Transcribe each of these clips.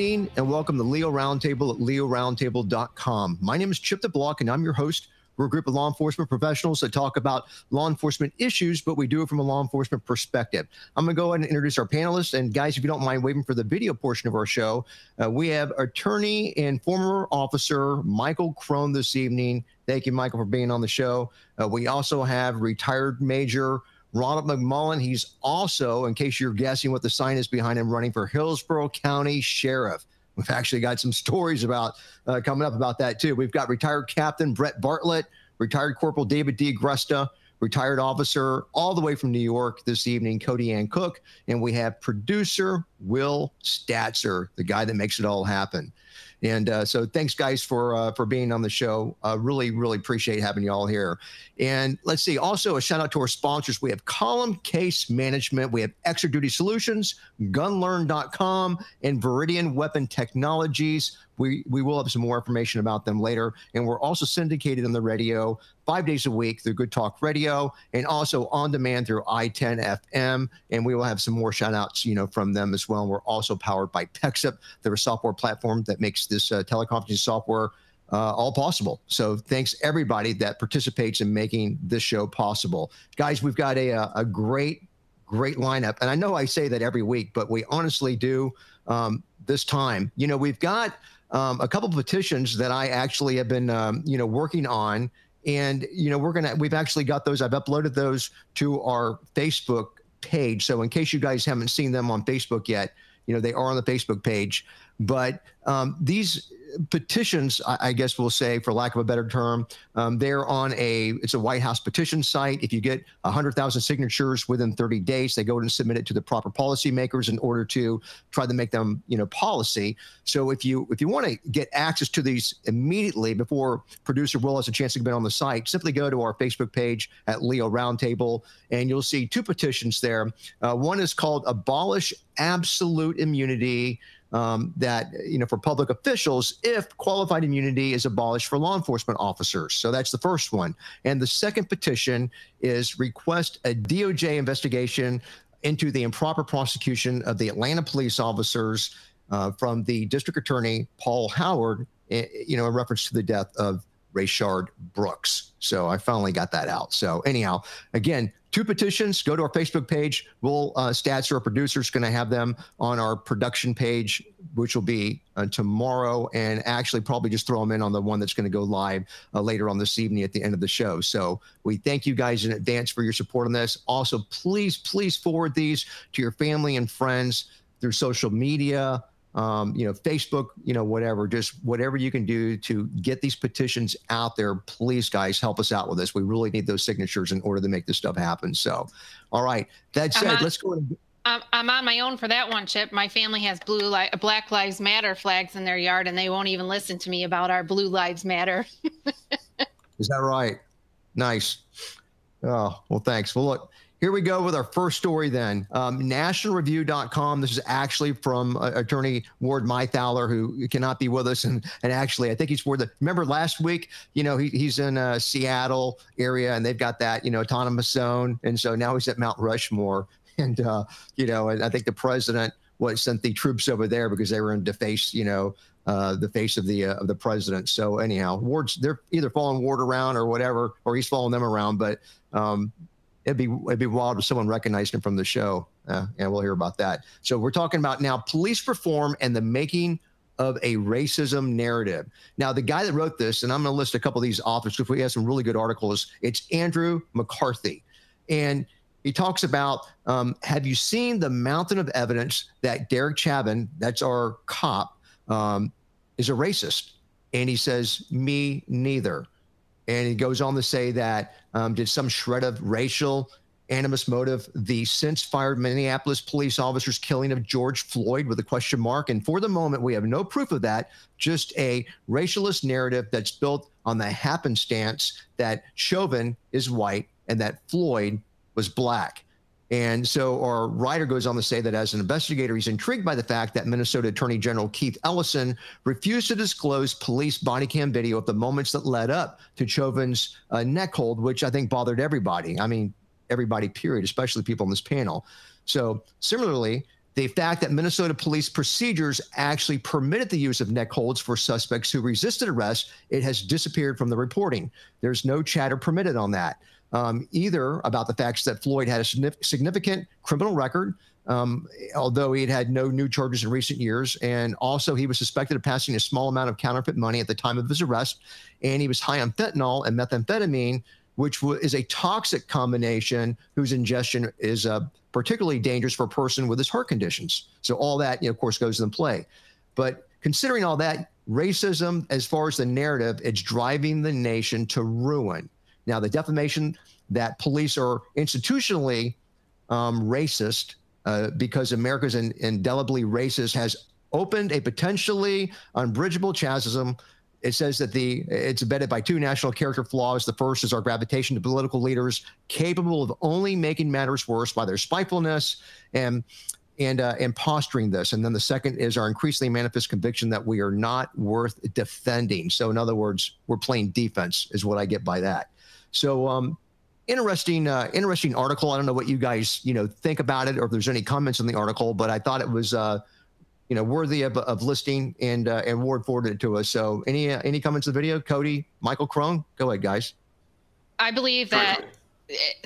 evening and welcome to Leo Roundtable at leoroundtable.com. My name is Chip the Block and I'm your host. We're a group of law enforcement professionals that talk about law enforcement issues, but we do it from a law enforcement perspective. I'm going to go ahead and introduce our panelists. And guys, if you don't mind waiting for the video portion of our show, we have attorney and former officer Michael Crone this evening. Thank you, Michael, for being on the show. We also have retired major Ronald McMullen. He's also, in case you're guessing what the sign is behind him, running for Hillsborough County Sheriff. We've actually got some stories about coming up about that, too. We've got retired Captain Brett Bartlett, retired Corporal David DiGrusta, retired officer all the way from New York this evening, Cody Ann Cook. And we have producer Will Statzer, the guy that makes it all happen. And so thanks, guys, for being on the show. Really, really appreciate having you all here. And let's see, also a shout out to our sponsors. We have Column Case Management. We have Extra Duty Solutions, GunLearn.com, and Viridian Weapon Technologies. We will have some more information about them later. And we're also syndicated on the radio 5 days a week through Good Talk Radio and also on demand through I-10 FM. And we will have some more shout outs, you know, from them as well. And we're also powered by Pexip, their software platform that makes this teleconferencing software all possible. So thanks everybody that participates in making this show possible. Guys, we've got a great lineup. And I know I say that every week, but we honestly do this time. You know, we've got a couple of petitions that I actually have been, you know, working on, and you know we've actually got those. I've uploaded those to our Facebook page, so in case you guys haven't seen them on Facebook yet, you know they are on the Facebook page. But these petitions, I guess we'll say, for lack of a better term, they're on it's a White House petition site. If you get 100,000 signatures within 30 days, they go and submit it to the proper policymakers in order to try to make them, you know, policy. So if you want to get access to these immediately before producer Will has a chance to get on the site, simply go to our Facebook page at Leo Roundtable, and you'll see two petitions there. One is called Abolish Absolute Immunity. That, you know, for public officials, if qualified immunity is abolished for law enforcement officers. So that's the first one. And the second petition is request a DOJ investigation into the improper prosecution of the Atlanta police officers from the district attorney, Paul Howard, you know, in reference to the death of Rayshard Brooks. So I finally got that out. So anyhow, again, two petitions. Go to our Facebook page. Will Statzer, our producer, is going to have them on our production page, which will be tomorrow, and actually probably just throw them in on the one that's going to go live later on this evening at the end of the show. So we thank you guys in advance for your support on this. Also, please, please forward these to your family and friends through social media, you know, Facebook, you know, whatever, just whatever you can do to get these petitions out there. Please, guys, help us out with this. We really need those signatures in order to make this stuff happen. So, all right. That said, let's go ahead. I'm on my own for that one, Chip. My family has Black Lives Matter flags in their yard, and they won't even listen to me about our Blue Lives Matter. Is that right? Nice. Oh, well, thanks. Well, look. Here we go with our first story then. Nationalreview.com. This is actually from attorney Ward Mythaler, who cannot be with us. And actually, I think he's for the, remember last week, you know, he's in Seattle area, and they've got that, you know, autonomous zone. And so now he's at Mount Rushmore. And, you know, and I think the president sent the troops over there because they were in deface, you know, the face of the president. So anyhow, Ward's, they're either following Ward around or whatever, or he's following them around. But, It'd be wild if someone recognized him from the show, and we'll hear about that. So we're talking about now police reform and the making of a racism narrative. Now, the guy that wrote this, and I'm going to list a couple of these authors because we have some really good articles, it's Andrew McCarthy. And he talks about, have you seen the mountain of evidence that Derek Chauvin, that's our cop, is a racist? And he says, me neither. And he goes on to say that did some shred of racial animus motive the since-fired Minneapolis police officer's killing of George Floyd with a question mark? And for the moment, we have no proof of that, just a racialist narrative that's built on the happenstance that Chauvin is white and that Floyd was black. And so our writer goes on to say that as an investigator, he's intrigued by the fact that Minnesota Attorney General Keith Ellison refused to disclose police body cam video of the moments that led up to Chauvin's neck hold, which I think bothered everybody. I mean, everybody, period, especially people on this panel. So similarly, the fact that Minnesota police procedures actually permitted the use of neck holds for suspects who resisted arrest, it has disappeared from the reporting. There's no chatter permitted on that, either about the facts that Floyd had a significant criminal record, although he had had no new charges in recent years. And also he was suspected of passing a small amount of counterfeit money at the time of his arrest. And he was high on fentanyl and methamphetamine, which is a toxic combination whose ingestion is particularly dangerous for a person with his heart conditions. So all that, of course, goes into play. But considering all that, racism, as far as the narrative, it's driving the nation to ruin. Now, the defamation that police are institutionally racist because America's indelibly racist has opened a potentially unbridgeable chasm. It says that it's embedded by two national character flaws. The first is our gravitation to political leaders capable of only making matters worse by their spitefulness and posturing this. And then the second is our increasingly manifest conviction that we are not worth defending. So in other words, we're playing defense is what I get by that. So interesting article. I don't know what you guys think about it or if there's any comments on the article, but I thought it was worthy of listing, and Ward forwarded it to us. So any comments on the video? Cody, Michael Crone, go ahead, guys. I believe that,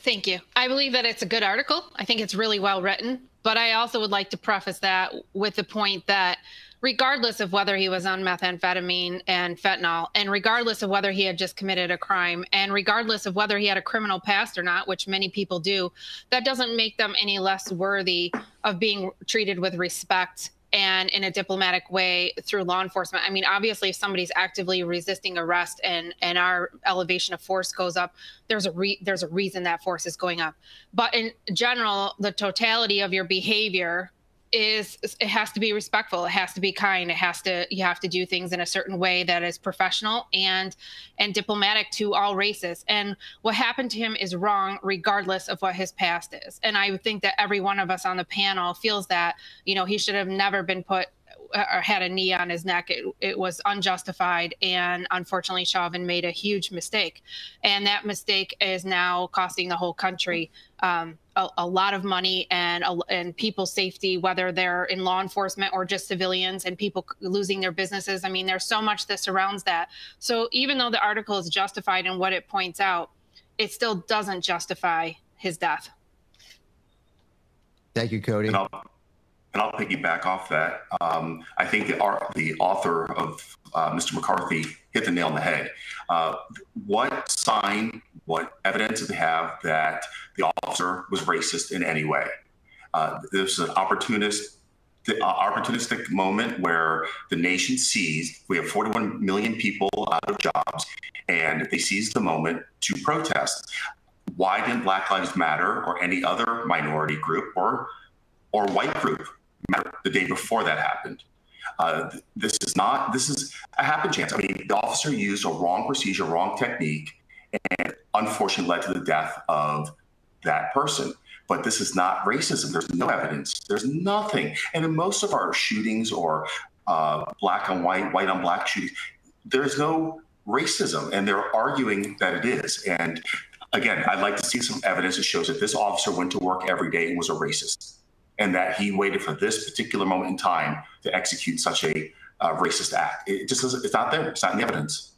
thank you. I believe that it's a good article. I think it's really well written, but I also would like to preface that with the point that regardless of whether he was on methamphetamine and fentanyl, and regardless of whether he had just committed a crime, and regardless of whether he had a criminal past or not, which many people do, that doesn't make them any less worthy of being treated with respect and in a diplomatic way through law enforcement. I mean, obviously, if somebody's actively resisting arrest and our elevation of force goes up, there's a reason that force is going up. But in general, the totality of your behavior it has to be respectful. It has to be kind. You have to do things in a certain way that is professional and diplomatic to all races. And what happened to him is wrong, regardless of what his past is. And I think that every one of us on the panel feels that, he should have never been put or had a knee on his neck. It was unjustified. And unfortunately, Chauvin made a huge mistake. And that mistake is now costing the whole country a lot of money and people's safety, whether they're in law enforcement or just civilians, and people losing their businesses. I mean, there's so much that surrounds that. So even though the article is justified in what it points out, it still doesn't justify his death. Thank you, Cody. And I'll piggyback off that. I think the author of Mr. McCarthy hit the nail on the head. What sign, what evidence do they have that the officer was racist in any way? This is an opportunistic moment where the nation seized. We have 41 million people out of jobs, and they seized the moment to protest. Why didn't Black Lives Matter or any other minority group or white group matter the day before that happened? This is a happen chance. I mean, the officer used a wrong procedure, wrong technique, and unfortunately led to the death of that person. But this is not racism. There's no evidence. There's nothing. And in most of our shootings or black on white, white on black shootings, there's no racism, and they're arguing that it is. And again, I'd like to see some evidence that shows that this officer went to work every day and was a racist, and that he waited for this particular moment in time to execute such a racist act. It just doesn't, it's not there, it's not in the evidence.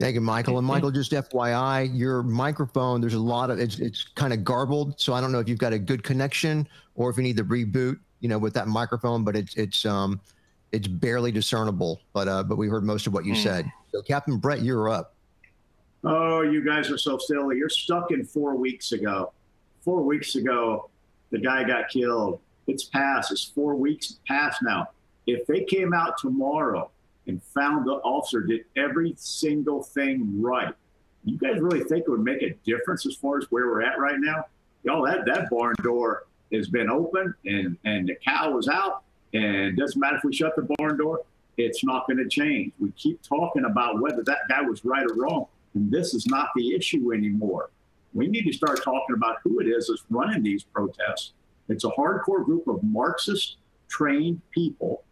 Thank you, Michael. And Michael, just FYI, your microphone, there's a lot of, it's kind of garbled. So I don't know if you've got a good connection or if you need to reboot, with that microphone, but it's barely discernible, but we heard most of what you said. So Captain Brett, you're up. Oh, you guys are so silly. You're stuck in 4 weeks ago. 4 weeks ago, the guy got killed. It's past. It's 4 weeks past now. If they came out tomorrow and found the officer did every single thing right, you guys really think it would make a difference as far as where we're at right now? Y'all, that barn door has been open and the cow is out, and it doesn't matter if we shut the barn door, it's not going to change. We keep talking about whether that guy was right or wrong, and this is not the issue anymore. We need to start talking about who it is that's running these protests. It's a hardcore group of Marxist-trained people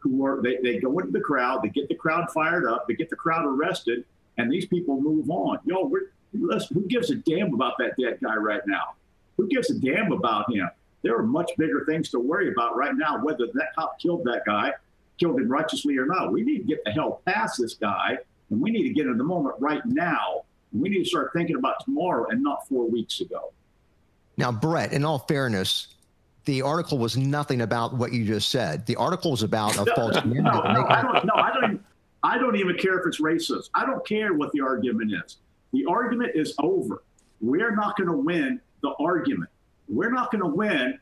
who are, they go into the crowd, they get the crowd fired up, they get the crowd arrested, and these people move on. Yo, who gives a damn about that dead guy right now? Who gives a damn about him? There are much bigger things to worry about right now, whether that cop killed that guy, killed him righteously or not. We need to get the hell past this guy, and we need to get in the moment right now. We need to start thinking about tomorrow and not 4 weeks ago. Now, Brett, in all fairness, the article was nothing about what you just said. The article was about a false narrative. I don't even care if it's racist. I don't care what the argument is. The argument is over. We're not going to win the argument. We're not going to win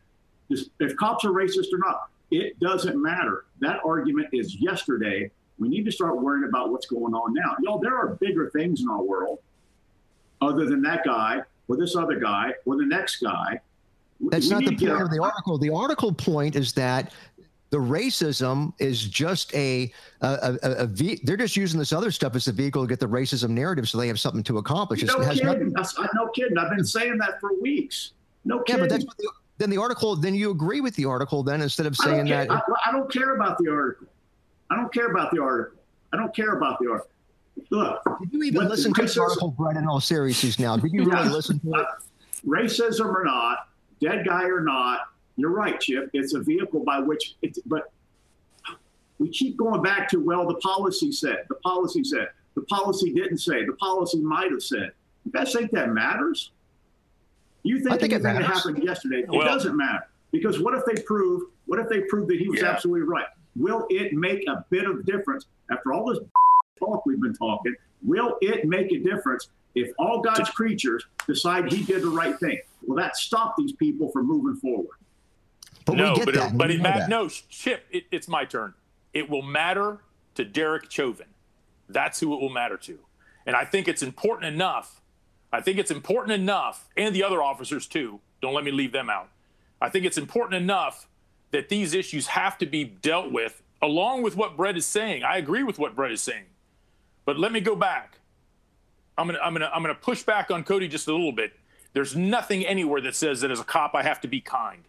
this, if cops are racist or not. It doesn't matter. That argument is yesterday. We need to start worrying about what's going on now. Y'all, there are bigger things in our world other than that guy or this other guy or the next guy. That's not the point of the article. The article point is that the racism is just they're just using this other stuff as a vehicle to get the racism narrative so they have something to accomplish. No kidding. I've been saying that for weeks. No kidding. Yeah, but that's what then you agree with the article then instead of saying that. I don't care about the article. Look. Did you even listen to this article, Brett, in all seriousness now? Did you really listen to it? Racism or not, dead guy or not, you're right, Chip. It's a vehicle by which but we keep going back to, well, the policy said, the policy didn't say, the policy might have said. You guys think that matters? You think anything that happened yesterday, it doesn't matter. Because what if they prove that he was absolutely right? Will it make a bit of difference? After all this talk we've been talking, will it make a difference if all God's creatures decide he did the right thing? Will that stop these people from moving forward? Chip, it's my turn. It will matter to Derek Chauvin. That's who it will matter to. And I think it's important enough. And the other officers too. Don't let me leave them out. I think it's important enough that these issues have to be dealt with along with what Brett is saying. I agree with what Brett is saying, but let me go back. I'm gonna push back on Cody just a little bit. There's nothing anywhere that says that as a cop I have to be kind.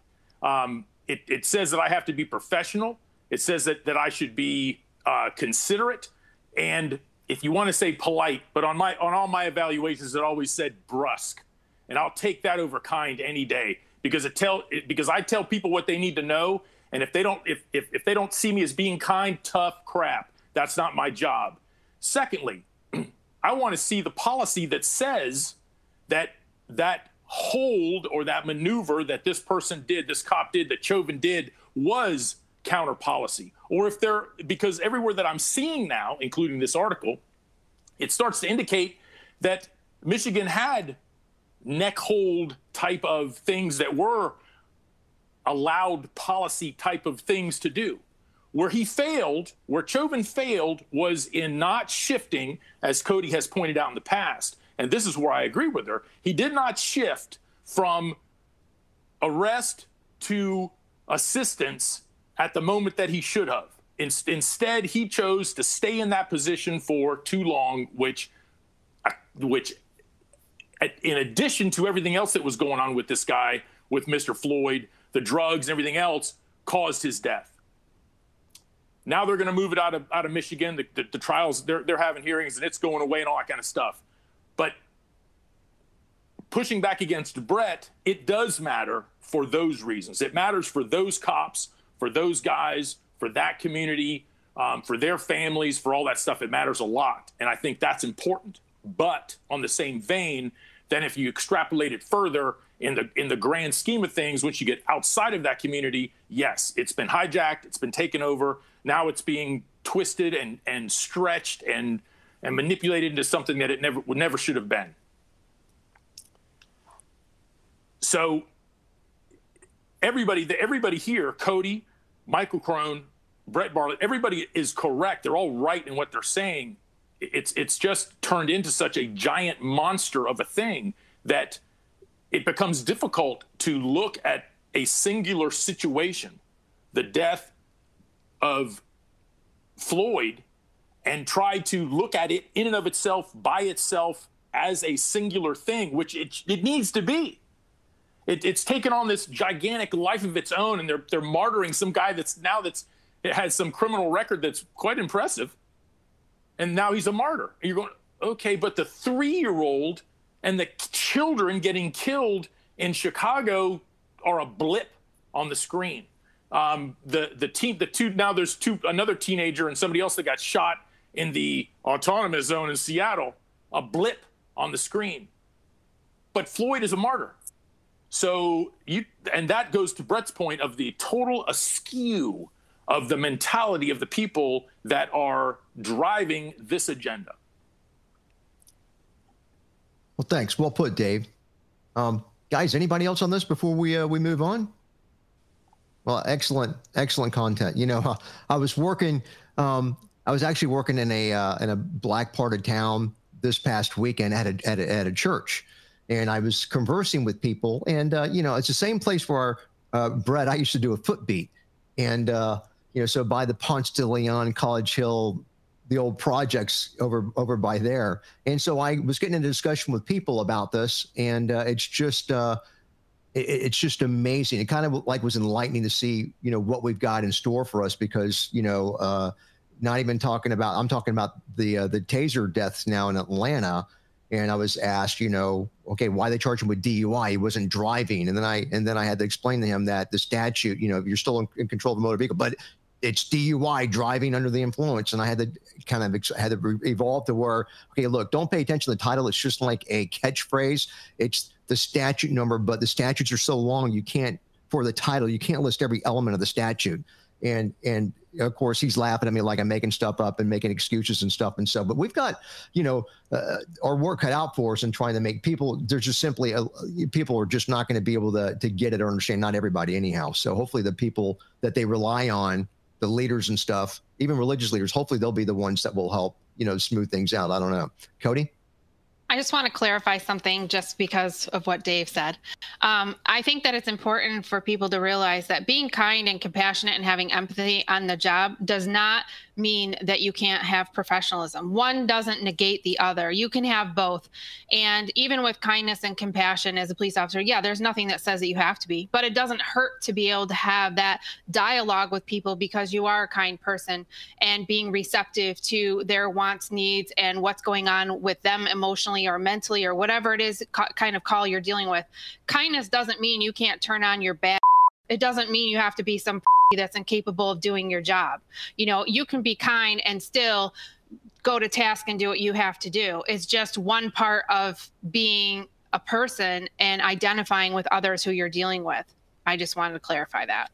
It says that I have to be professional. It says that I should be considerate, and if you want to say polite, but on all my evaluations it always said brusque, and I'll take that over kind any day because I tell people what they need to know, and if they don't see me as being kind, tough crap. That's not my job. Secondly, I want to see the policy that says that hold or that maneuver that this person did, this cop did, that Chauvin did, was counter policy. Or because everywhere that I'm seeing now, including this article, it starts to indicate that Michigan had neck hold type of things that were allowed policy type of things to do. Where Chauvin failed was in not shifting, as Cody has pointed out in the past, and this is where I agree with her. He did not shift from arrest to assistance at the moment that he should have. Instead, he chose to stay in that position for too long, which in addition to everything else that was going on with this guy, with Mr. Floyd, the drugs, and everything else, caused his death. Now they're going to move it out of Michigan. The trials, they're having hearings, and it's going away and all that kind of stuff. But pushing back against Brett, it does matter for those reasons. It matters for those cops, for those guys, for that community, for their families, for all that stuff. It matters a lot, and I think that's important. But on the same vein, then if you extrapolate it further in the grand scheme of things, once you get outside of that community, yes, it's been hijacked, it's been taken over. Now it's being twisted and stretched and manipulated into something that it never should have been. So everybody here, Cody, Michael Crone, Brett Bartlett, everybody is correct. They're all right in what they're saying. It's just turned into such a giant monster of a thing that it becomes difficult to look at a singular situation, the death of Floyd, and try to look at it in and of itself, by itself, as a singular thing, which it needs to be. It's taken on this gigantic life of its own, and they're martyring some guy that has some criminal record that's quite impressive, and now he's a martyr. And you're going, okay, but the 3-year-old and the children getting killed in Chicago are a blip on the screen. Another teenager and somebody else that got shot in the autonomous zone in Seattle, a blip on the screen. But Floyd is a martyr. So and that goes to Brett's point of the total askew of the mentality of the people that are driving this agenda. Well, thanks. Well put, Dave. Guys, anybody else on this before we move on? Well, excellent content. You know, I was working. I was actually working in a black part of town this past weekend at a church, and I was conversing with people. And you know, it's the same place where Brett, I used to do a footbeat, and you know, so by the Ponce de Leon, College Hill, the old projects over by there. And so I was getting into discussion with people about this, and it's just amazing. It kind of like was enlightening to see, you know, what we've got in store for us, because, you know, not even talking about, I'm talking about the taser deaths now in Atlanta. And I was asked, you know, okay, why are they charging him with DUI? He wasn't driving. And then I had to explain to him that the statute, you know, you're still in control of the motor vehicle, but it's DUI, driving under the influence. And I had to kind of evolve to where, okay, look, don't pay attention to the title. It's just like a catchphrase. It's the statute number, but the statutes are so long, you can't list every element of the statute. And of course, he's laughing at me like I'm making stuff up and making excuses and stuff. And so, but we've got, you know, our work cut out for us in trying to make people, there's just simply, people are just not going to be able to get it or understand, not everybody anyhow. So hopefully the people that they rely on, the leaders and stuff, even religious leaders, hopefully they'll be the ones that will help, you know, smooth things out. I don't know. Cody? I just want to clarify something just because of what Dave said. I think that it's important for people to realize that being kind and compassionate and having empathy on the job does not mean that you can't have professionalism. One doesn't negate the other. You can have both. And even with kindness and compassion as a police officer, yeah, there's nothing that says that you have to be, but it doesn't hurt to be able to have that dialogue with people because you are a kind person and being receptive to their wants, needs, and what's going on with them emotionally or mentally or whatever it is kind of call you're dealing with. Kindness doesn't mean you can't turn on your bad. It doesn't mean you have to be some that's incapable of doing your job. You know, you can be kind and still go to task and do what you have to do. It's just one part of being a person and identifying with others who you're dealing with. I just wanted to clarify that.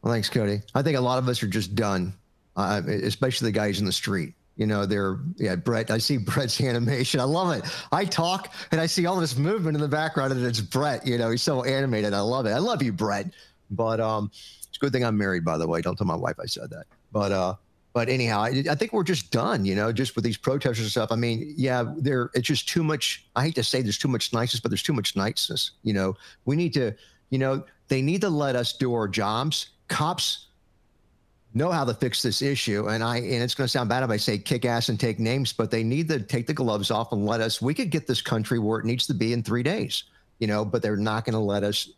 Well, thanks, Cody. I think a lot of us are just done, especially the guys in the street. You know, Brett, I see Brett's animation. I love it. I talk and I see all this movement in the background and it's Brett, you know, he's so animated. I love it. I love you, Brett. But it's a good thing I'm married, by the way. Don't tell my wife I said that. But anyhow, I think we're just done, you know, just with these protesters and stuff. I mean, yeah, it's just too much. I hate to say there's too much niceness, but there's too much niceness. You know, we need to, you know, they need to let us do our jobs. Cops know how to fix this issue, and it's going to sound bad if I say kick ass and take names, but they need to take the gloves off and let us. We could get this country where it needs to be in 3 days, you know, but they're not going to let us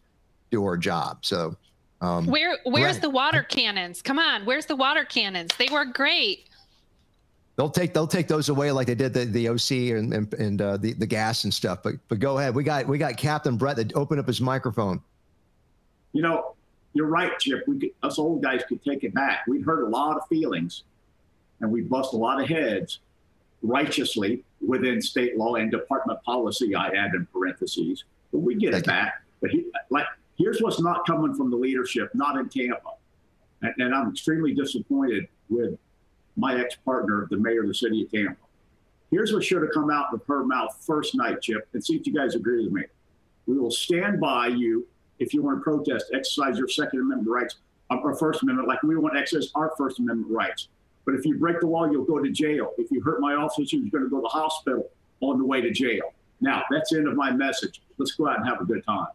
do our job. So where's the water cannons? Come on, where's the water cannons? They were great. They'll take those away like they did the OC and the gas and stuff. But go ahead, we got Captain Brett that opened up his microphone. You know. You're right, Chip. Us old guys could take it back. We'd hurt a lot of feelings, and we bust a lot of heads righteously within state law and department policy, I add in parentheses. But we get it back. But here's what's not coming from the leadership, not in Tampa. And I'm extremely disappointed with my ex-partner, the mayor of the city of Tampa. Here's what should have come out of her mouth first night, Chip, and see if you guys agree with me. We will stand by you. If you want to protest, exercise your Second Amendment rights or First Amendment, like we want to exercise our First Amendment rights. But if you break the law, you'll go to jail. If you hurt my officers, you're going to go to the hospital on the way to jail. Now, that's the end of my message. Let's go out and have a good time.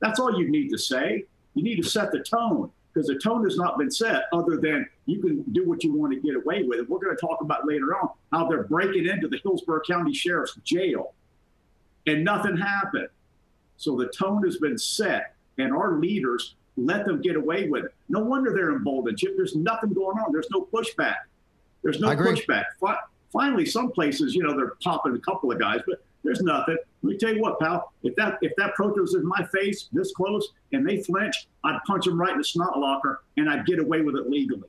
That's all you need to say. You need to set the tone, because the tone has not been set other than you can do what you want to get away with. And we're going to talk about later on how they're breaking into the Hillsborough County Sheriff's jail and nothing happened. So the tone has been set, and our leaders let them get away with it. No wonder they're emboldened, Chip. There's nothing going on. There's no pushback. There's no pushback. Finally, some places, you know, they're popping a couple of guys, but There's nothing. Let me tell you what, pal. If that protest is in my face this close and they flinch, I'd punch them right in the snot locker and I'd get away with it legally.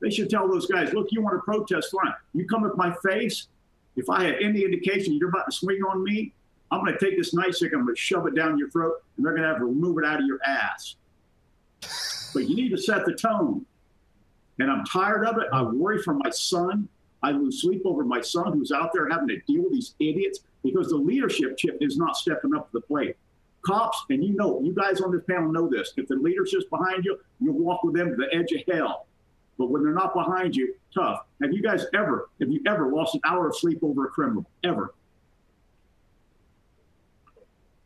They should tell those guys, look, you want to protest, fine. You come at my face. If I have any indication you're about to swing on me, I'm going to take this nightstick and I'm going to shove it down your throat, and they're going to have to remove it out of your ass. But you need to set the tone. And I'm tired of it. I worry for my son. I lose sleep over my son who's out there having to deal with these idiots because the leadership, Chip, is not stepping up to the plate. Cops, and you know, you guys on this panel know this. If the leadership's behind you, you'll walk with them to the edge of hell. But when they're not behind you, tough. Have you ever lost an hour of sleep over a criminal? Ever?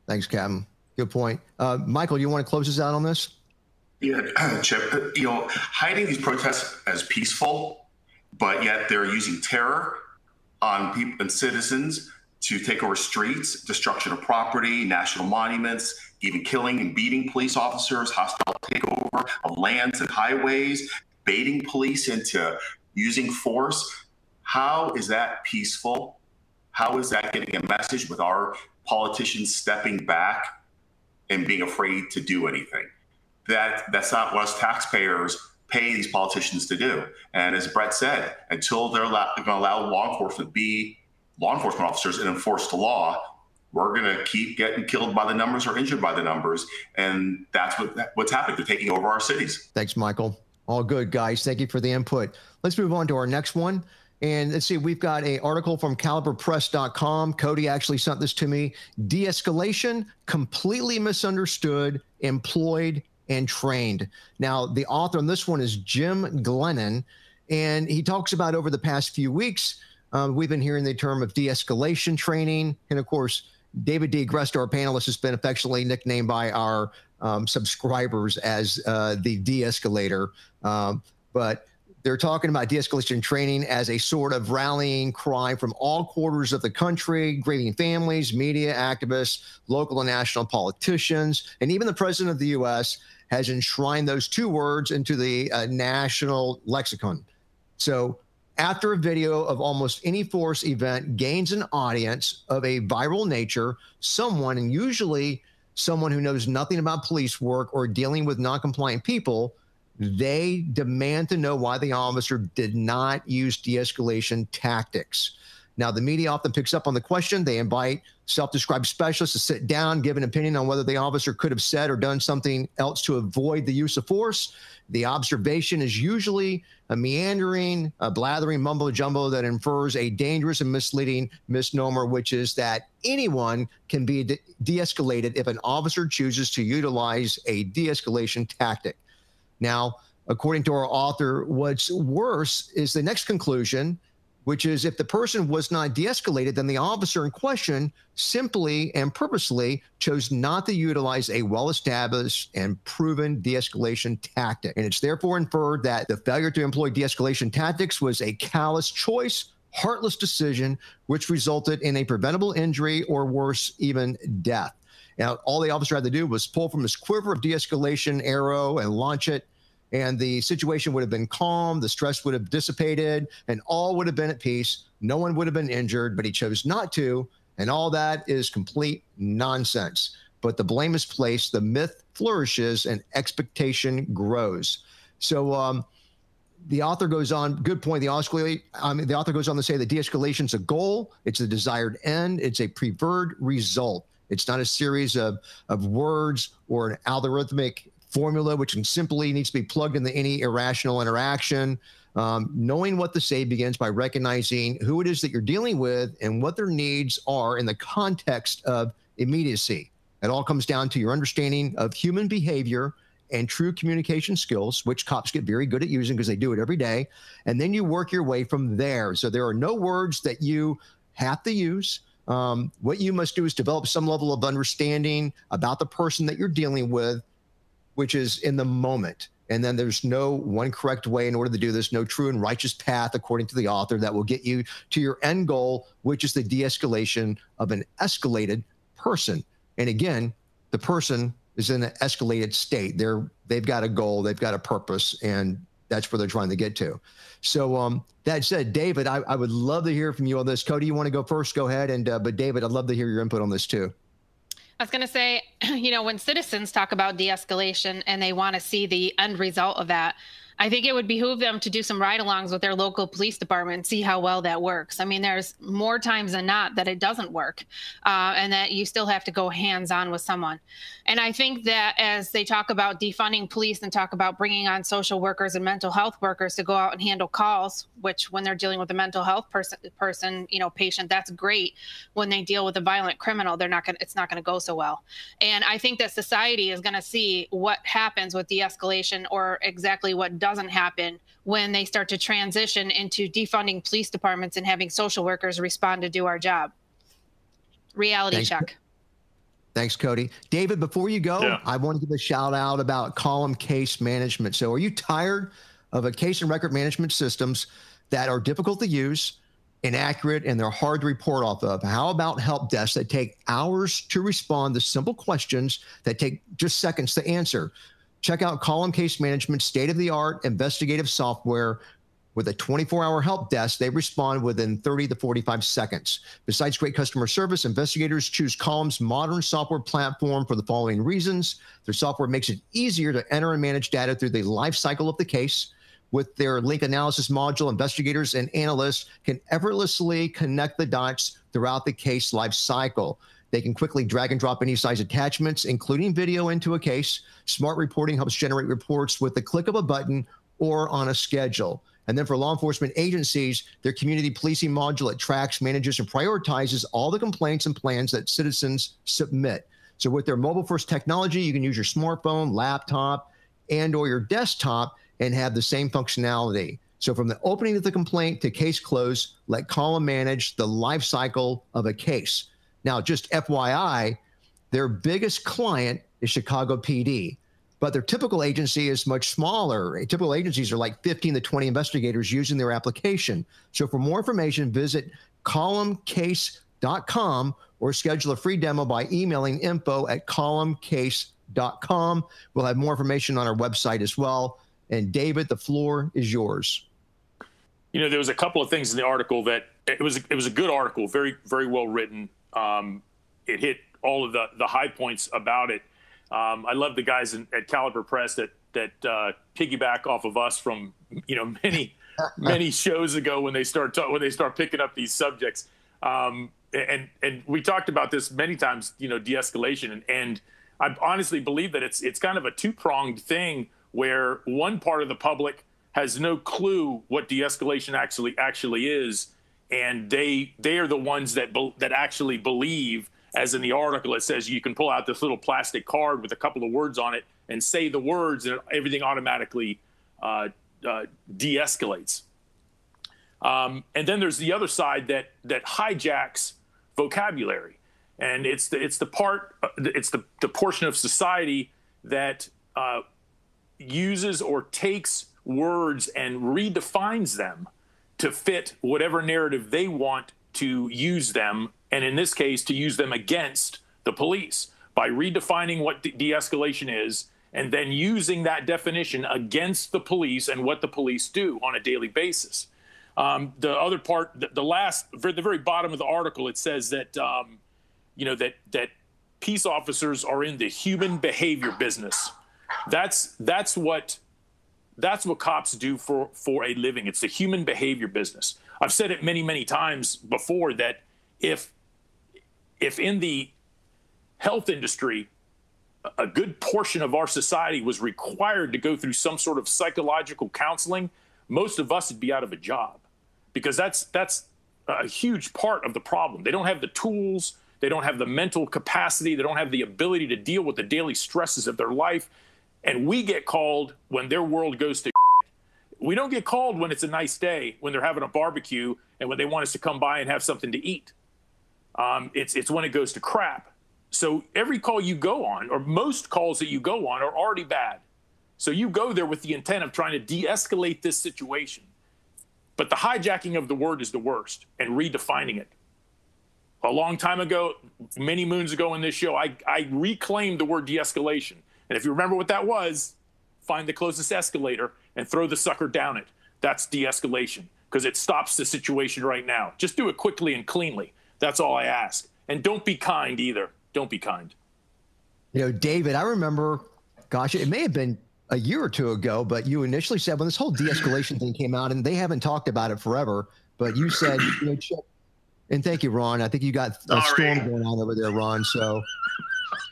Thanks, Captain. Good point. Michael, you want to close us out on this? Yeah, Chip, hiding these protests as peaceful, but yet they're using terror on people and citizens to take over streets, destruction of property, national monuments, even killing and beating police officers, hostile takeover of lands and highways, baiting police into using force. How is that peaceful? How is that getting a message with our politicians stepping back and being afraid to do anything? That's not what us taxpayers pay these politicians to do. And as Brett said, until they're going to allow law enforcement to be law enforcement officers and enforce the law, we're going to keep getting killed by the numbers or injured by the numbers. And that's what's happened. They're taking over our cities. Thanks, Michael. All good, guys. Thank you for the input. Let's move on to our next one. And let's see, we've got an article from CaliberPress.com. Cody actually sent this to me. De-escalation, completely misunderstood, employed, and trained. Now, the author on this one is Jim Glennon, and he talks about over the past few weeks, we've been hearing the term of de-escalation training. And, of course, David DiGrusta, our panelist, has been affectionately nicknamed by our subscribers as the de-escalator. But they're talking about de-escalation training as a sort of rallying cry from all quarters of the country, including families, media, activists, local and national politicians, and even the president of the U.S. has enshrined those two words into the national lexicon. So after a video of almost any force event gains an audience of a viral nature, someone, and usually someone who knows nothing about police work or dealing with non-compliant people, they demand to know why the officer did not use de-escalation tactics. Now, the media often picks up on the question. They invite self-described specialists to sit down, give an opinion on whether the officer could have said or done something else to avoid the use of force. The observation is usually a meandering, a blathering mumbo-jumbo that infers a dangerous and misleading misnomer, which is that anyone can be de-escalated if an officer chooses to utilize a de-escalation tactic. Now, according to our author, what's worse is the next conclusion, which is if the person was not de-escalated, then the officer in question simply and purposely chose not to utilize a well-established and proven de-escalation tactic. And it's therefore inferred that the failure to employ de-escalation tactics was a callous choice, heartless decision, which resulted in a preventable injury or worse, even death. Now, all the officer had to do was pull from his quiver of de-escalation arrow and launch it, and the situation would have been calm, the stress would have dissipated, and all would have been at peace. No one would have been injured, but he chose not to, and all that is complete nonsense. But the blame is placed, the myth flourishes, and expectation grows. So the author goes on, good point, the author goes on to say that de-escalation is a goal, it's a desired end, it's a preferred result. It's not a series of words or an algorithmic formula, which simply needs to be plugged into any irrational interaction. Knowing what to say begins by recognizing who it is that you're dealing with and what their needs are in the context of immediacy. It all comes down to your understanding of human behavior and true communication skills, which cops get very good at using because they do it every day. And then you work your way from there. So there are no words that you have to use. What you must do is develop some level of understanding about the person that you're dealing with, which is in the moment. And then there's no one correct way in order to do this, no true and righteous path, according to the author, that will get you to your end goal, which is the de-escalation of an escalated person. And again, the person is in an escalated state. They've got a goal, they've got a purpose, and That's where they're trying to get to. So that said, David, I would love to hear from you on this. Cody, you want to go first? Go ahead. And but David, I'd love to hear your input on this too. I was going to say, you know, when citizens talk about de-escalation and they want to see the end result of that, I think it would behoove them to do some ride-alongs with their local police department and see how well that works. I mean, there's more times than not that it doesn't work and that you still have to go hands-on with someone. And I think that as they talk about defunding police and talk about bringing on social workers and mental health workers to go out and handle calls, which when they're dealing with a mental health person, you know, patient, that's great. When they deal with a violent criminal, they're not going. It's not going to go so well. And I think that society is going to see what happens with de-escalation or exactly what doesn't happen when they start to transition into defunding police departments and having social workers respond to do our job. Reality check. Thanks, Cody. David, before you go, I want to give a shout out about Column Case Management. So are you tired of a case and record management systems that are difficult to use, inaccurate, and they're hard to report off of? How about help desks that take hours to respond to simple questions that take just seconds to answer? Check out Column Case Management, state-of-the-art investigative software. With a 24-hour help desk, they respond within 30 to 45 seconds. Besides great customer service, investigators choose Column's modern software platform for the following reasons. Their software makes it easier to enter and manage data through the life cycle of the case. With their link analysis module, investigators and analysts can effortlessly connect the dots throughout the case life cycle. They can quickly drag and drop any size attachments, including video, into a case. Smart reporting helps generate reports with the click of a button or on a schedule. And then for law enforcement agencies, their community policing module, it tracks, manages, and prioritizes all the complaints and plans that citizens submit. So with their mobile-first technology, you can use your smartphone, laptop, and/or your desktop and have the same functionality. So from the opening of the complaint to case close, let Column manage the life cycle of a case. Now, just FYI, their biggest client is Chicago PD, but their typical agency is much smaller. Typical agencies are like 15 to 20 investigators using their application. So for more information, visit columncase.com or schedule a free demo by emailing info@columncase.com. We'll have more information on our website as well. And David, the floor is yours. You know, there was a couple of things in the article that it was a good article, very, very well written. It hit all of the high points about it. I love the guys at Caliber Press that piggyback off of us from, you know, many shows ago when they start picking up these subjects. And we talked about this many times, you know, de-escalation. And I honestly believe that it's kind of a two-pronged thing where one part of the public has no clue what de-escalation actually is. And they are the ones that actually believe, as in the article, it says you can pull out this little plastic card with a couple of words on it and say the words and everything automatically de-escalates. And then there's the other side that hijacks vocabulary. And it's the portion of society that uses or takes words and redefines them to fit whatever narrative they want to use them, and in this case, to use them against the police by redefining what de-escalation is and then using that definition against the police and what the police do on a daily basis. The other part, the very bottom of the article, it says that, you know, that peace officers are in the human behavior business. That's what cops do for a living. It's the human behavior business. I've said it many, many times before that if in the health industry, a good portion of our society was required to go through some sort of psychological counseling, most of us would be out of a job because that's a huge part of the problem. They don't have the tools. They don't have the mental capacity. They don't have the ability to deal with the daily stresses of their life. And we get called when their world goes to shit. We don't get called when it's a nice day, when they're having a barbecue, and when they want us to come by and have something to eat. It's when it goes to crap. So every call you go on, or most calls that you go on, are already bad. So you go there with the intent of trying to de-escalate this situation. But the hijacking of the word is the worst, and redefining it. A long time ago, many moons ago in this show, I reclaimed the word de-escalation. And if you remember what that was, find the closest escalator and throw the sucker down it. That's de-escalation, because it stops the situation right now. Just do it quickly and cleanly. That's all I ask. And don't be kind either. Don't be kind. You know, David, I remember, gosh, it may have been a year or two ago, but you initially said when this whole de-escalation thing came out, and they haven't talked about it forever, but you said, you know, Chip, and thank you, Ron. I think you got a storm going on over there, Ron. So,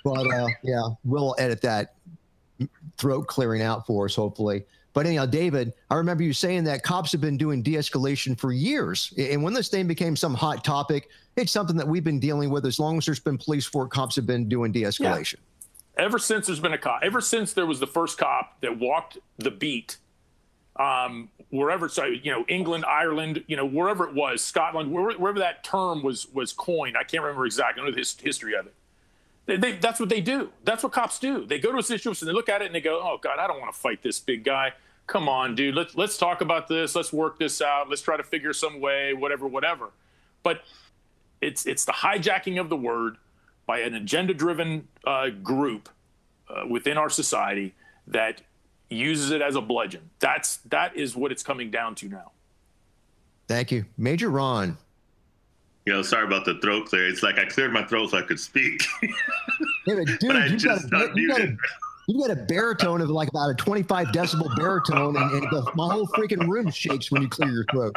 but yeah, we'll edit that throat clearing out for us, hopefully. But anyhow, David, I remember you saying that cops have been doing de-escalation for years. And when this thing became some hot topic, it's something that we've been dealing with as long as there's been police work. Cops have been doing de-escalation. Yeah. Ever since there's been a cop, ever since there was the first cop that walked the beat, wherever, so, you know, England, Ireland, you know, wherever it was, Scotland, wherever that term was coined. I can't remember exactly. I know the history of it. That's what they do. That's what cops do. They go to a situation, they look at it, and they go, oh, God, I don't want to fight this big guy. Come on, dude, let's talk about this. Let's work this out. Let's try to figure some way, whatever, whatever. But it's the hijacking of the word by an agenda-driven group within our society that uses it as a bludgeon. That is what it's coming down to now. Thank you. Major Ron. You know, sorry about the throat clear. It's like I cleared my throat so I could speak. David, dude, but I just got muted. You got a baritone of like about a 25 decibel baritone, and my whole freaking room shakes when you clear your throat.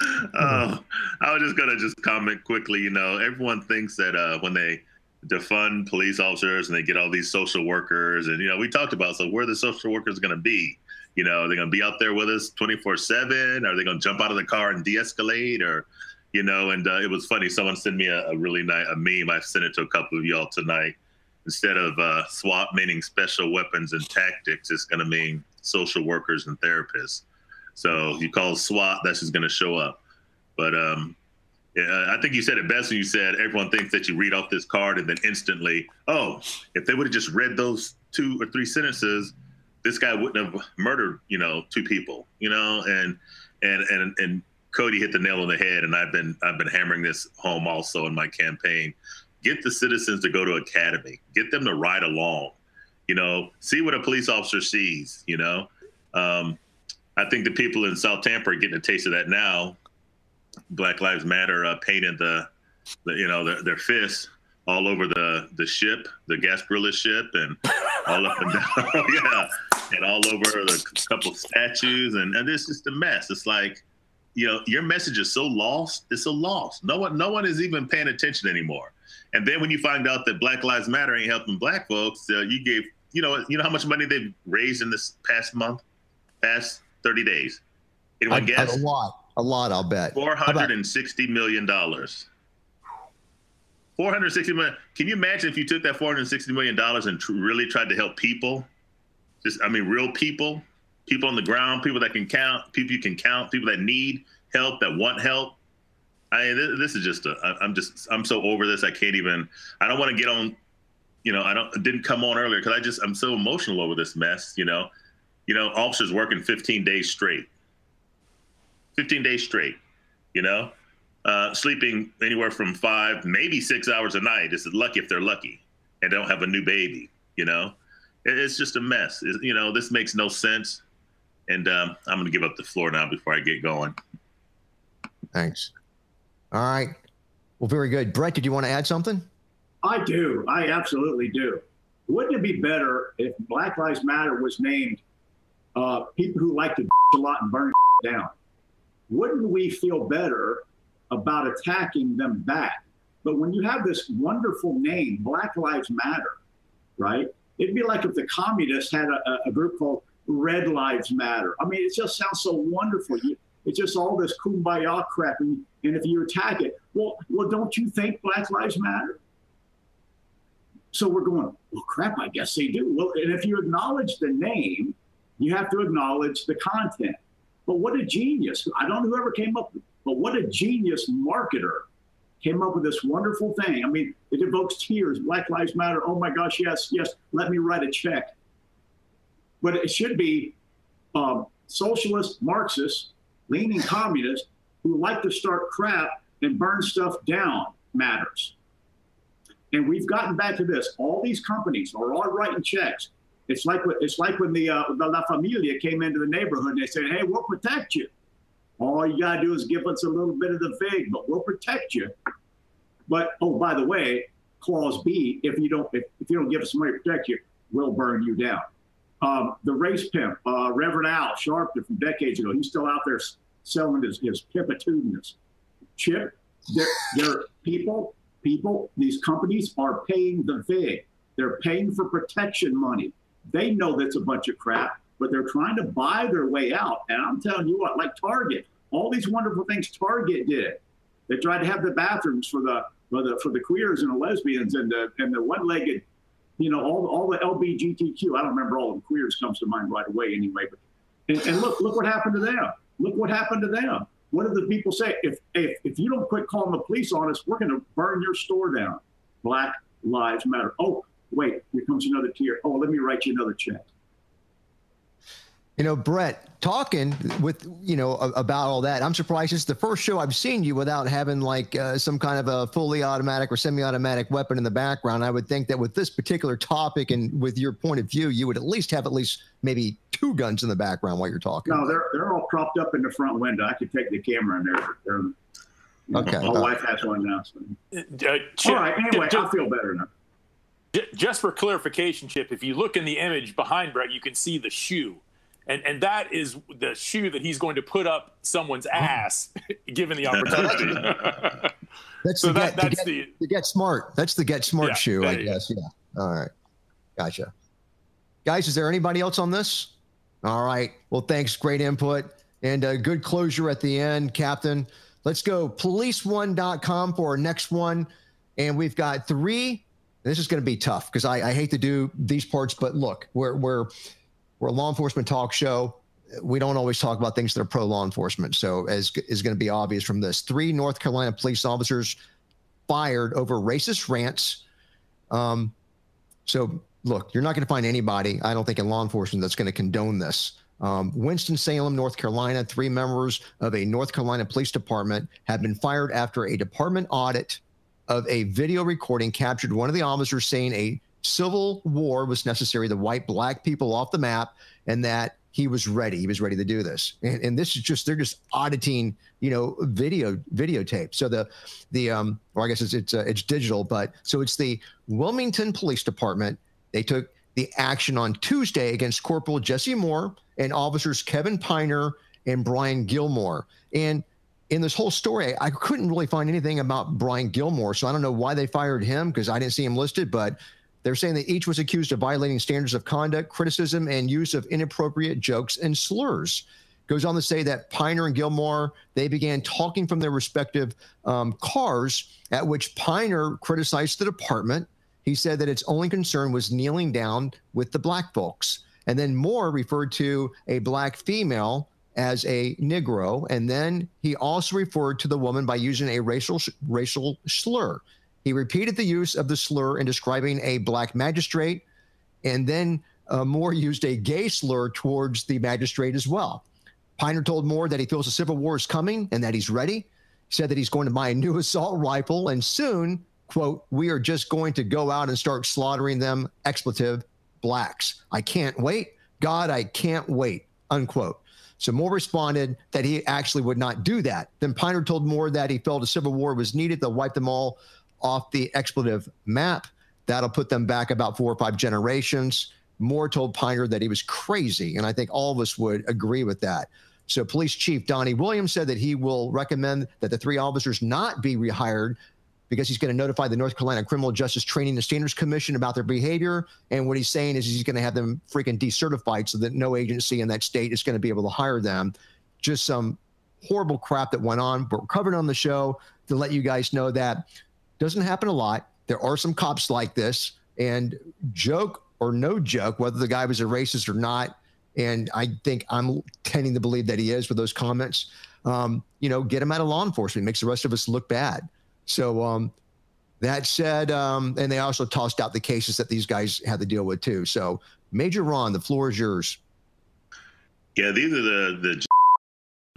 I was just going to just comment quickly. You know, everyone thinks that when they defund police officers and they get all these social workers, and, you know, we talked about, so where are the social workers going to be? You know, are they going to be out there with us 24/7? Are they going to jump out of the car and de-escalate? Or, you know, and it was funny. Someone sent me a really nice meme. I sent it to a couple of y'all tonight. Instead of SWAT meaning special weapons and tactics, it's going to mean social workers and therapists. So you call SWAT, that's just going to show up. But yeah, I think you said it best when you said everyone thinks that you read off this card and then instantly, oh, if they would have just read those 2 or 3 sentences, this guy wouldn't have murdered, you know, 2 people, you know. And Cody hit the nail on the head, and I've been hammering this home also in my campaign. Get the citizens to go to academy. Get them to ride along. You know, see what a police officer sees, you know. I think the people in South Tampa are getting a taste of that now. Black Lives Matter painted their fists all over the ship, the Gasparilla ship, and all up and down, yeah, and all over the couple statues. And this is just a mess. It's like, you know, your message is so lost. It's a loss. No one is even paying attention anymore. And then when you find out that Black Lives Matter ain't helping black folks, you know how much money they've raised in this past month, past 30 days? Anyone guess? A lot, I'll bet. $460 million. $460 million. Can you imagine if you took that $460 million and really tried to help people? Just, I mean, real people, people on the ground, people that can count, people you can count, people that need help, that want help. I mean, this is just I'm so over this. I can't even, I don't want to get on, you know, I didn't come on earlier because I'm so emotional over this mess, you know. You know, officers working 15 days straight. 15 days straight, you know, sleeping anywhere from 5, maybe 6 hours a night. It's lucky if they're lucky and don't have a new baby, you know. It's just a mess. You know, this makes no sense. And I'm going to give up the floor now before I get going. Thanks. All right. Well, very good. Brett, did you want to add something? I do. I absolutely do. Wouldn't it be better if Black Lives Matter was named people who like to d a lot and burn down? Wouldn't we feel better about attacking them back? But when you have this wonderful name, Black Lives Matter, right? It'd be like if the communists had a group called Red Lives Matter. I mean, it just sounds so wonderful. It's just all this kumbaya crap, and if you attack it, well, don't you think Black Lives Matter? So we're going, well, crap, I guess they do. Well, and if you acknowledge the name, you have to acknowledge the content. But what a genius. I don't know whoever came up with, but what a genius marketer came up with this wonderful thing. I mean, it evokes tears. Black Lives Matter. Oh, my gosh, yes, yes, let me write a check. But it should be socialist, Marxist, leaning communists who like to start crap and burn stuff down matters. And we've gotten back to this. All these companies are all writing checks. It's like when the La Familia came into the neighborhood and they said, hey, we'll protect you. All you got to do is give us a little bit of the fig, but we'll protect you. But, oh, by the way, clause B, if you don't give us money to protect you, we'll burn you down. The race pimp, Reverend Al Sharpton from decades ago, he's still out there selling his pimpitudinous. Chip, they're people, these companies are paying the fig. They're paying for protection money. They know that's a bunch of crap, but they're trying to buy their way out. And I'm telling you what, like Target, all these wonderful things Target did. They tried to have the bathrooms for the queers and the lesbians and the one-legged, you know, all the LGBTQ. I don't remember all of them. Queers comes to mind right away anyway. But and look what happened to them. Look what happened to them. What did the people say? If you don't quit calling the police on us, we're going to burn your store down. Black Lives Matter. Oh, wait, here comes another tier. Oh, let me write you another check. You know, Brett, talking with, you know, about all that, I'm surprised it's the first show I've seen you without having like some kind of a fully automatic or semi-automatic weapon in the background. I would think that with this particular topic and with your point of view, you would at least have at least maybe two guns in the background while you're talking. No, they're all propped up in the front window. I could take the camera in there. Okay. My wife has one now. So. All right, anyway, I feel better now. Just for clarification, Chip, if you look in the image behind Brett, you can see the shoe. And that is the shoe that he's going to put up someone's ass, given the opportunity. That's the get smart. That's the get smart shoe, I guess. Yeah. All right. Gotcha. Guys, is there anybody else on this? All right. Well, thanks. Great input and a good closure at the end, Captain. Let's go policeone.com for our next one. And we've got three. This is going to be tough because I hate to do these parts, but look, we're a law enforcement talk show. We don't always talk about things that are pro-law enforcement. So as is going to be obvious from this, 3 North Carolina police officers fired over racist rants. So look, you're not going to find anybody, I don't think, in law enforcement that's going to condone this. Winston-Salem, North Carolina, 3 members of a North Carolina police department have been fired after a department audit of a video recording captured one of the officers saying a civil war was necessary to wipe black people off the map, and that he was ready. He was ready to do this. And this is just, they're just auditing, you know, videotape. So or I guess it's digital, but so it's the Wilmington Police Department. They took the action on Tuesday against Corporal Jesse Moore and officers Kevin Piner and Brian Gilmore. And in this whole story, I couldn't really find anything about Brian Gilmore. So I don't know why they fired him because I didn't see him listed, but they're saying that each was accused of violating standards of conduct, criticism, and use of inappropriate jokes and slurs. Goes on to say that Piner and Gilmore, they began talking from their respective cars, at which Piner criticized the department. He said that its only concern was kneeling down with the black folks. And then Moore referred to a black female as a Negro. And then he also referred to the woman by using a racial slur. He repeated the use of the slur in describing a black magistrate, and then Moore used a gay slur towards the magistrate as well. Piner told Moore that he feels a civil war is coming and that he's ready. He said that he's going to buy a new assault rifle, and soon, quote, we are just going to go out and start slaughtering them, expletive, blacks. I can't wait. God, I can't wait, unquote. So Moore responded that he actually would not do that. Then Piner told Moore that he felt a civil war was needed to wipe them all off the expletive map. That'll put them back about 4 or 5 generations. Moore told Piner that he was crazy, and I think all of us would agree with that. So Police Chief Donnie Williams said that he will recommend that the 3 officers not be rehired because he's going to notify the North Carolina Criminal Justice Training and Standards Commission about their behavior, and what he's saying is he's going to have them freaking decertified so that no agency in that state is going to be able to hire them. Just some horrible crap that went on, but we're covered on the show to let you guys know that doesn't happen a lot. There are some cops like this, and joke or no joke, whether the guy was a racist or not, and I think I'm tending to believe that he is with those comments, you know, get him out of law enforcement. It makes the rest of us look bad. So that said, and they also tossed out the cases that these guys had to deal with too. So Major Ron, the floor is yours. Yeah, these are the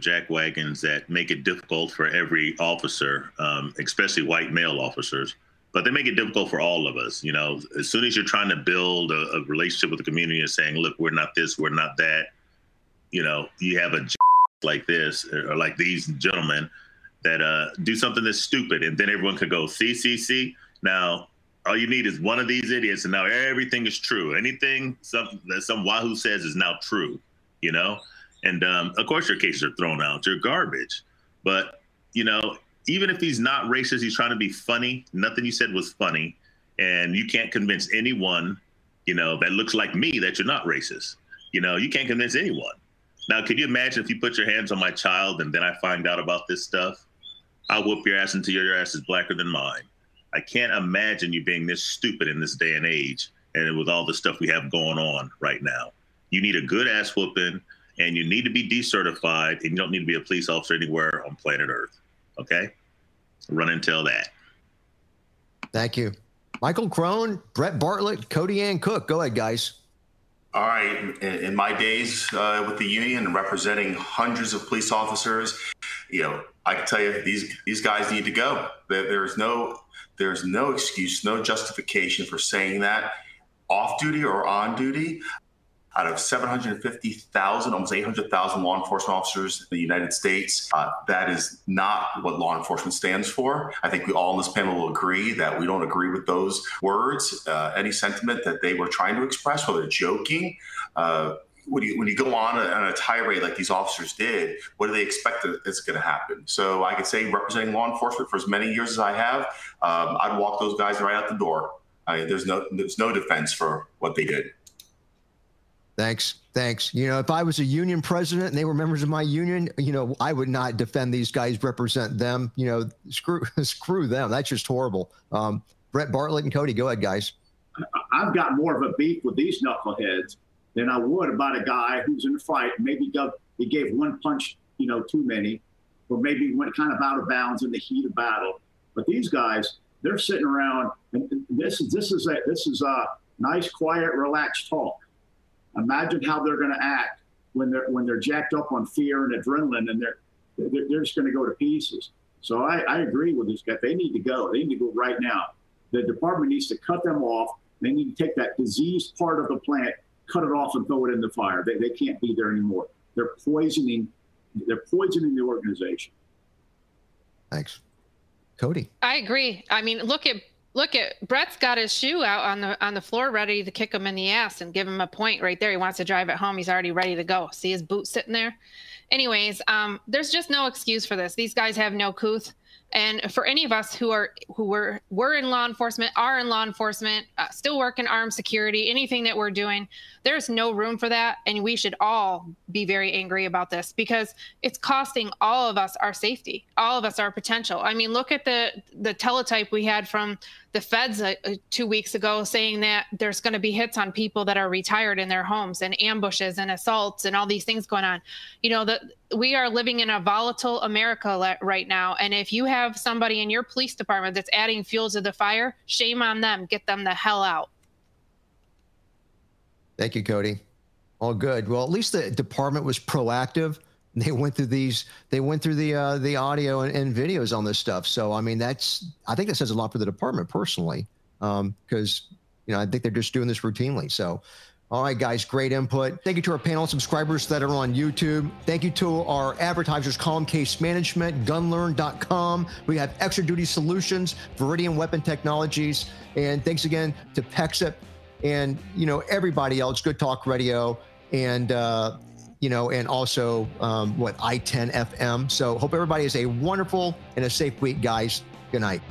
jackwagons that make it difficult for every officer, especially white male officers, But they make it difficult for all of us. You know, as soon as you're trying to build a relationship with the community and saying, look, we're not this, we're not that, you know, you have a like this or like these gentlemen that do something that's stupid. And then everyone could go, see, see, see. Now, all you need is one of these idiots and now everything is true. Anything that some wahoo says is now true, you know? And of course your cases are thrown out, you're garbage. But, you know, even if he's not racist, he's trying to be funny. Nothing you said was funny. And you can't convince anyone, you know, that looks like me that you're not racist. You know, you can't convince anyone. Now, could you imagine if you put your hands on my child and then I find out about this stuff? I'll whoop your ass until your ass is blacker than mine. I can't imagine you being this stupid in this day and age and with all the stuff we have going on right now. You need a good ass whooping and you need to be decertified and you don't need to be a police officer anywhere on planet Earth. Okay? Run and tell that. Thank you. Michael Crone, Brett Bartlett, Cody Ann Cook. Go ahead, guys. All right. In my days with the union and representing hundreds of police officers, you know, I can tell you these guys need to go. There's no excuse, no justification for saying that off duty or on duty. Out of 750,000, almost 800,000 law enforcement officers in the United States, that is not what law enforcement stands for. I think we all on this panel will agree that we don't agree with those words, any sentiment that they were trying to express, whether joking. When you go on a tirade like these officers did, what do they expect is going to happen? So I could say, representing law enforcement for as many years as I have, I'd walk those guys right out the door. There's no defense for what they did. Thanks. You know, if I was a union president and they were members of my union, you know, I would not defend these guys, represent them. You know, screw them. That's just horrible. Brett Bartlett and Cody, go ahead, guys. I've got more of a beef with these knuckleheads than I would about a guy who's in a fight. Maybe he gave one punch, you know, too many, or maybe went kind of out of bounds in the heat of battle. But these guys, they're sitting around, and this is a nice, quiet, relaxed talk. Imagine how they're going to act when they're jacked up on fear and adrenaline, and they're just going to go to pieces. So I agree with this guy. They need to go. They need to go right now. The department needs to cut them off. They need to take that diseased part of the plant, cut it off, and throw it in the fire. They can't be there anymore. They're poisoning the organization. Thanks, Cody. I agree. I mean, look at Brett's got his shoe out on the floor, ready to kick him in the ass and give him a point right there. He wants to drive it home. He's already ready to go. See his boot sitting there. Anyways, there's just no excuse for this. These guys have no couth. And for any of us who were in law enforcement, are in law enforcement, still work in armed security, anything that we're doing, there's no room for that. And we should all be very angry about this because it's costing all of us our safety, all of us our potential. I mean, look at the teletype we had from the feds 2 weeks ago saying that there's going to be hits on people that are retired in their homes and ambushes and assaults and all these things going on. You know, we are living in a volatile America right now. And if you have somebody in your police department that's adding fuel to the fire, shame on them. Get them the hell out. Thank you, Cody. All good. Well, at least the department was proactive. They went through the audio and videos on this stuff. So, I mean, I think that says a lot for the department personally, because, you know, I think they're just doing this routinely. So, all right, guys, great input. Thank you to our panel subscribers that are on YouTube. Thank you to our advertisers, Column Case Management, GunLearn.com. We have Extra Duty Solutions, Viridian Weapon Technologies. And thanks again to Pexip and, you know, everybody else, Good Talk Radio and, you know, and also I-10 FM. So hope everybody has a wonderful and a safe week, guys. Good night.